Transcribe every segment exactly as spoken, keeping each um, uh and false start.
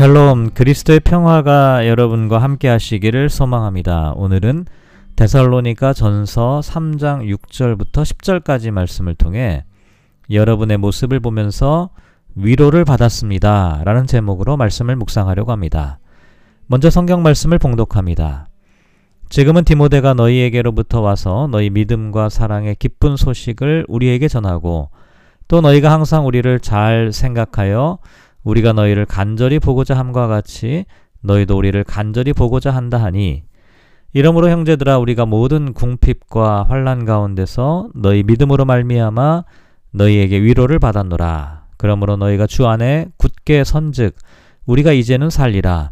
샬롬, 그리스도의 평화가 여러분과 함께 하시기를 소망합니다. 오늘은 데살로니가 전서 삼 장 육 절부터 십 절까지 말씀을 통해 여러분의 모습을 보면서 위로를 받았습니다 라는 제목으로 말씀을 묵상하려고 합니다. 먼저 성경 말씀을 봉독합니다. 지금은 디모데가 너희에게로부터 와서 너희 믿음과 사랑의 기쁜 소식을 우리에게 전하고 또 너희가 항상 우리를 잘 생각하여 우리가 너희를 간절히 보고자 함과 같이 너희도 우리를 간절히 보고자 한다 하니, 이러므로 형제들아, 우리가 모든 궁핍과 환난 가운데서 너희 믿음으로 말미암아 너희에게 위로를 받았노라. 그러므로 너희가 주 안에 굳게 선즉 우리가 이제는 살리라.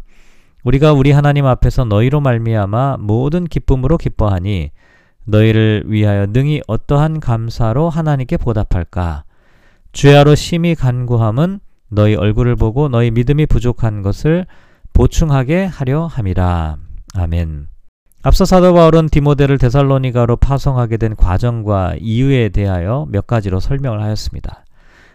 우리가 우리 하나님 앞에서 너희로 말미암아 모든 기쁨으로 기뻐하니 너희를 위하여 능히 어떠한 감사로 하나님께 보답할까. 주야로 심히 간구함은 너희 얼굴을 보고 너희 믿음이 부족한 것을 보충하게 하려 함이라. 아멘. 앞서 사도 바울은 디모데를 데살로니가로 파송하게 된 과정과 이유에 대하여 몇 가지로 설명을 하였습니다.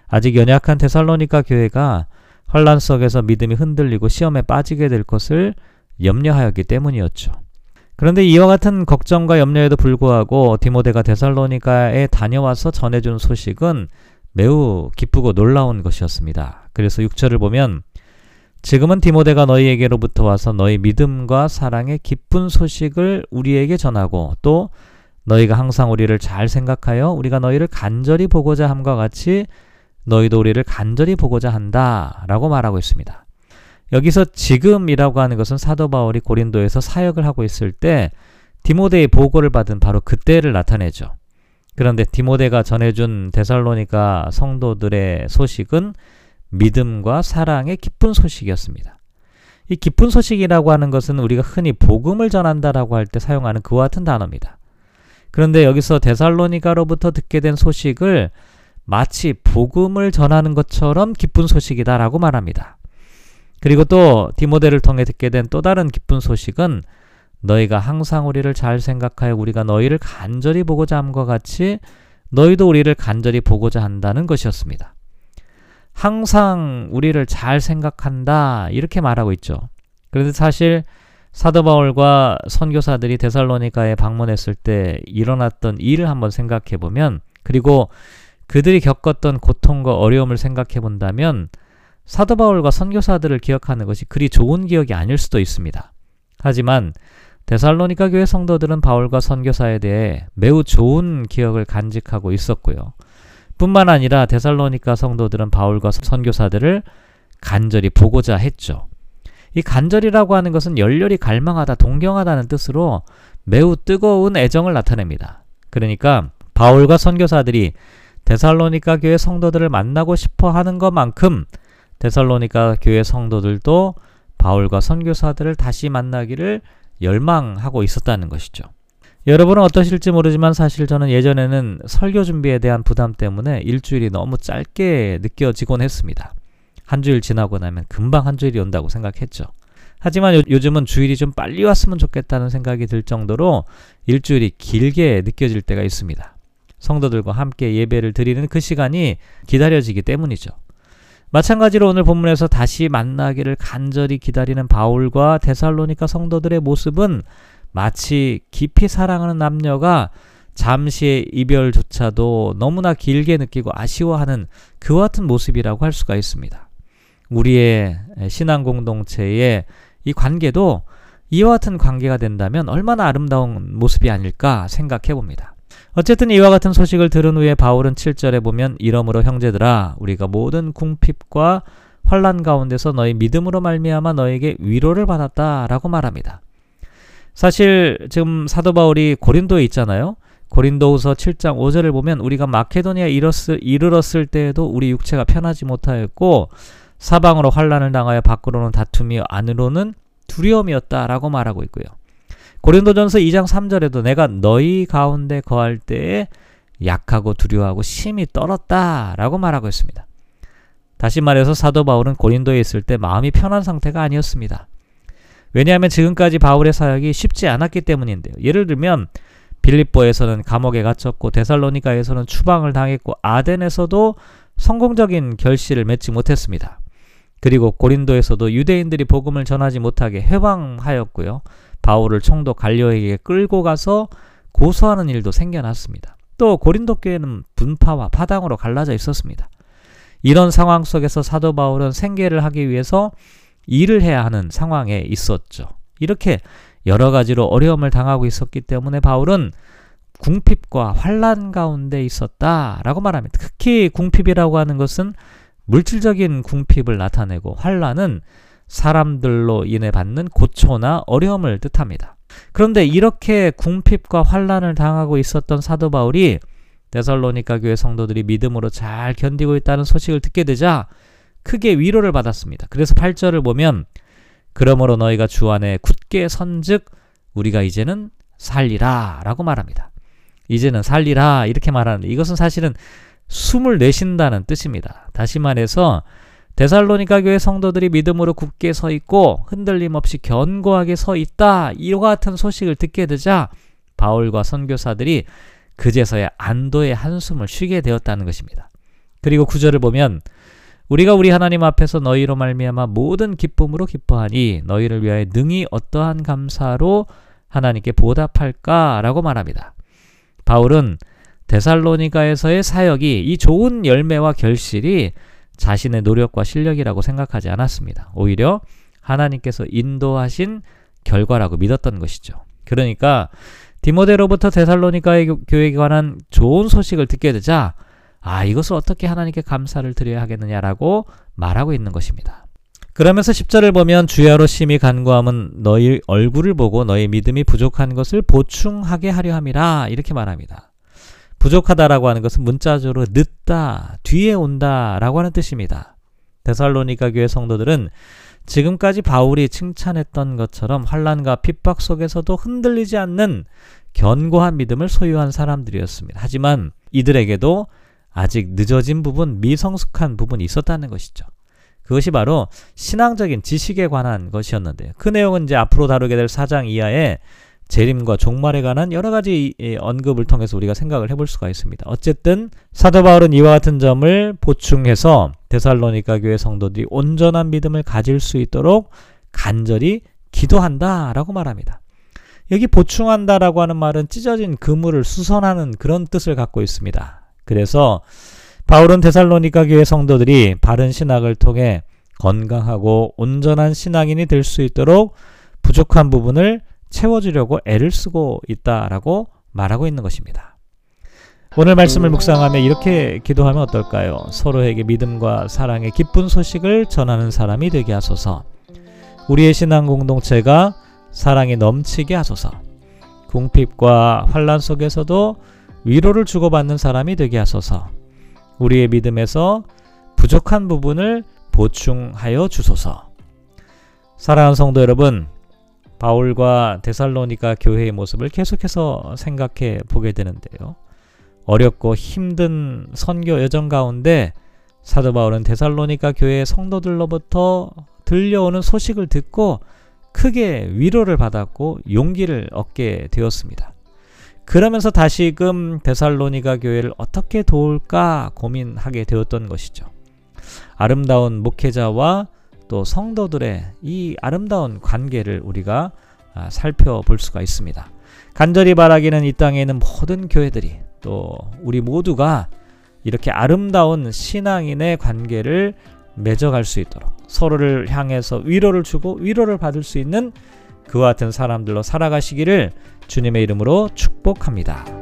아직 연약한 데살로니가 교회가 환난 속에서 믿음이 흔들리고 시험에 빠지게 될 것을 염려하였기 때문이었죠. 그런데 이와 같은 걱정과 염려에도 불구하고 디모데가 데살로니가에 다녀와서 전해준 소식은 매우 기쁘고 놀라운 것이었습니다. 그래서 육 절을 보면, 지금은 디모데가 너희에게로부터 와서 너희 믿음과 사랑의 기쁜 소식을 우리에게 전하고 또 너희가 항상 우리를 잘 생각하여 우리가 너희를 간절히 보고자 함과 같이 너희도 우리를 간절히 보고자 한다 라고 말하고 있습니다. 여기서 지금이라고 하는 것은 사도 바울이 고린도에서 사역을 하고 있을 때 디모데의 보고를 받은 바로 그때를 나타내죠. 그런데 디모데가 전해준 데살로니가 성도들의 소식은 믿음과 사랑의 기쁜 소식이었습니다. 이 기쁜 소식이라고 하는 것은 우리가 흔히 복음을 전한다라고 할 때 사용하는 그와 같은 단어입니다. 그런데 여기서 데살로니가로부터 듣게 된 소식을 마치 복음을 전하는 것처럼 기쁜 소식이다라고 말합니다. 그리고 또 디모데를 통해 듣게 된 또 다른 기쁜 소식은 너희가 항상 우리를 잘 생각하여 우리가 너희를 간절히 보고자 함과 같이 너희도 우리를 간절히 보고자 한다는 것이었습니다. 항상 우리를 잘 생각한다 이렇게 말하고 있죠. 그런데 사실 사도 바울과 선교사들이 데살로니가에 방문했을 때 일어났던 일을 한번 생각해 보면, 그리고 그들이 겪었던 고통과 어려움을 생각해 본다면 사도 바울과 선교사들을 기억하는 것이 그리 좋은 기억이 아닐 수도 있습니다. 하지만 데살로니가 교회 성도들은 바울과 선교사에 대해 매우 좋은 기억을 간직하고 있었고요. 뿐만 아니라 데살로니가 성도들은 바울과 선교사들을 간절히 보고자 했죠. 이 간절이라고 하는 것은 열렬히 갈망하다, 동경하다는 뜻으로 매우 뜨거운 애정을 나타냅니다. 그러니까 바울과 선교사들이 데살로니가 교회 성도들을 만나고 싶어 하는 것만큼 데살로니가 교회 성도들도 바울과 선교사들을 다시 만나기를 열망하고 있었다는 것이죠. 여러분은 어떠실지 모르지만 사실 저는 예전에는 설교 준비에 대한 부담 때문에 일주일이 너무 짧게 느껴지곤 했습니다. 한 주일 지나고 나면 금방 한 주일이 온다고 생각했죠. 하지만 요, 요즘은 주일이 좀 빨리 왔으면 좋겠다는 생각이 들 정도로 일주일이 길게 느껴질 때가 있습니다. 성도들과 함께 예배를 드리는 그 시간이 기다려지기 때문이죠. 마찬가지로 오늘 본문에서 다시 만나기를 간절히 기다리는 바울과 데살로니가 성도들의 모습은 마치 깊이 사랑하는 남녀가 잠시의 이별조차도 너무나 길게 느끼고 아쉬워하는 그와 같은 모습이라고 할 수가 있습니다. 우리의 신앙 공동체의 이 관계도 이와 같은 관계가 된다면 얼마나 아름다운 모습이 아닐까 생각해 봅니다. 어쨌든 이와 같은 소식을 들은 후에 바울은 칠 절에 보면, 이러므로 형제들아, 우리가 모든 궁핍과 환난 가운데서 너희 믿음으로 말미암아 너에게 위로를 받았다 라고 말합니다. 사실 지금 사도 바울이 고린도에 있잖아요. 고린도후서 칠 장 오 절을 보면, 우리가 마케도니아 이르렀을, 이르렀을 때에도 우리 육체가 편하지 못하였고 사방으로 환난을 당하여 밖으로는 다툼이요 안으로는 두려움이었다 라고 말하고 있고요. 고린도전서 이 장 삼 절에도 내가 너희 가운데 거할 때에 약하고 두려워하고 심히 떨었다 라고 말하고 있습니다. 다시 말해서 사도 바울은 고린도에 있을 때 마음이 편한 상태가 아니었습니다. 왜냐하면 지금까지 바울의 사역이 쉽지 않았기 때문인데요. 예를 들면 빌립보에서는 감옥에 갇혔고 데살로니가에서는 추방을 당했고 아덴에서도 성공적인 결실을 맺지 못했습니다. 그리고 고린도에서도 유대인들이 복음을 전하지 못하게 해방하였고요. 바울을 총독 갈리오에게 끌고 가서 고소하는 일도 생겨났습니다. 또 고린도 교회는 분파와 파당으로 갈라져 있었습니다. 이런 상황 속에서 사도 바울은 생계를 하기 위해서 일을 해야 하는 상황에 있었죠. 이렇게 여러 가지로 어려움을 당하고 있었기 때문에 바울은 궁핍과 환난 가운데 있었다라고 말합니다. 특히 궁핍이라고 하는 것은 물질적인 궁핍을 나타내고 환난은 사람들로 인해 받는 고초나 어려움을 뜻합니다. 그런데 이렇게 궁핍과 환난을 당하고 있었던 사도 바울이 데살로니가 교회 성도들이 믿음으로 잘 견디고 있다는 소식을 듣게 되자 크게 위로를 받았습니다. 그래서 팔 절을 보면 그러므로 너희가 주 안에 굳게 선즉 우리가 이제는 살리라 라고 말합니다. 이제는 살리라 이렇게 말하는데 이것은 사실은 숨을 내쉰다는 뜻입니다. 다시 말해서 데살로니가 교회 성도들이 믿음으로 굳게 서 있고 흔들림 없이 견고하게 서 있다 이와 같은 소식을 듣게 되자 바울과 선교사들이 그제서야 안도의 한숨을 쉬게 되었다는 것입니다. 그리고 구 절을 보면 우리가 우리 하나님 앞에서 너희로 말미암아 모든 기쁨으로 기뻐하니 너희를 위하여 능히 어떠한 감사로 하나님께 보답할까 라고 말합니다. 바울은 데살로니가에서의 사역이 이 좋은 열매와 결실이 자신의 노력과 실력이라고 생각하지 않았습니다. 오히려 하나님께서 인도하신 결과라고 믿었던 것이죠. 그러니까 디모데로부터 데살로니가의 교회에 관한 좋은 소식을 듣게 되자 아 이것을 어떻게 하나님께 감사를 드려야 하겠느냐라고 말하고 있는 것입니다. 그러면서 십 절을 보면 주야로 심히 간구함은 너희 얼굴을 보고 너희 믿음이 부족한 것을 보충하게 하려 함이라 이렇게 말합니다. 부족하다라고 하는 것은 문자적으로 늦다, 뒤에 온다라고 하는 뜻입니다. 데살로니가 교회 성도들은 지금까지 바울이 칭찬했던 것처럼 환난과 핍박 속에서도 흔들리지 않는 견고한 믿음을 소유한 사람들이었습니다. 하지만 이들에게도 아직 늦어진 부분, 미성숙한 부분이 있었다는 것이죠. 그것이 바로 신앙적인 지식에 관한 것이었는데요. 그 내용은 이제 앞으로 다루게 될 사 장 이하에 재림과 종말에 관한 여러 가지 언급을 통해서 우리가 생각을 해볼 수가 있습니다. 어쨌든 사도 바울은 이와 같은 점을 보충해서 데살로니가 교회 성도들이 온전한 믿음을 가질 수 있도록 간절히 기도한다 라고 말합니다. 여기 보충한다 라고 하는 말은 찢어진 그물을 수선하는 그런 뜻을 갖고 있습니다. 그래서 바울은 데살로니가 교회 성도들이 바른 신학을 통해 건강하고 온전한 신앙인이 될 수 있도록 부족한 부분을 채워주려고 애를 쓰고 있다라고 말하고 있는 것입니다. 오늘 말씀을 묵상하며 이렇게 기도하면 어떨까요? 서로에게 믿음과 사랑의 기쁜 소식을 전하는 사람이 되게 하소서. 우리의 신앙 공동체가 사랑이 넘치게 하소서. 궁핍과 환난 속에서도 위로를 주고받는 사람이 되게 하소서. 우리의 믿음에서 부족한 부분을 보충하여 주소서. 사랑하는 성도 여러분, 바울과 데살로니가 교회의 모습을 계속해서 생각해 보게 되는데요. 어렵고 힘든 선교 여정 가운데 사도 바울은 데살로니가 교회의 성도들로부터 들려오는 소식을 듣고 크게 위로를 받았고 용기를 얻게 되었습니다. 그러면서 다시금 데살로니가 교회를 어떻게 도울까 고민하게 되었던 것이죠. 아름다운 목회자와 또 성도들의 이 아름다운 관계를 우리가 살펴볼 수가 있습니다. 간절히 바라기는 이 땅에 있는 모든 교회들이 또 우리 모두가 이렇게 아름다운 신앙인의 관계를 맺어갈 수 있도록 서로를 향해서 위로를 주고 위로를 받을 수 있는 그와 같은 사람들로 살아가시기를 주님의 이름으로 축복합니다.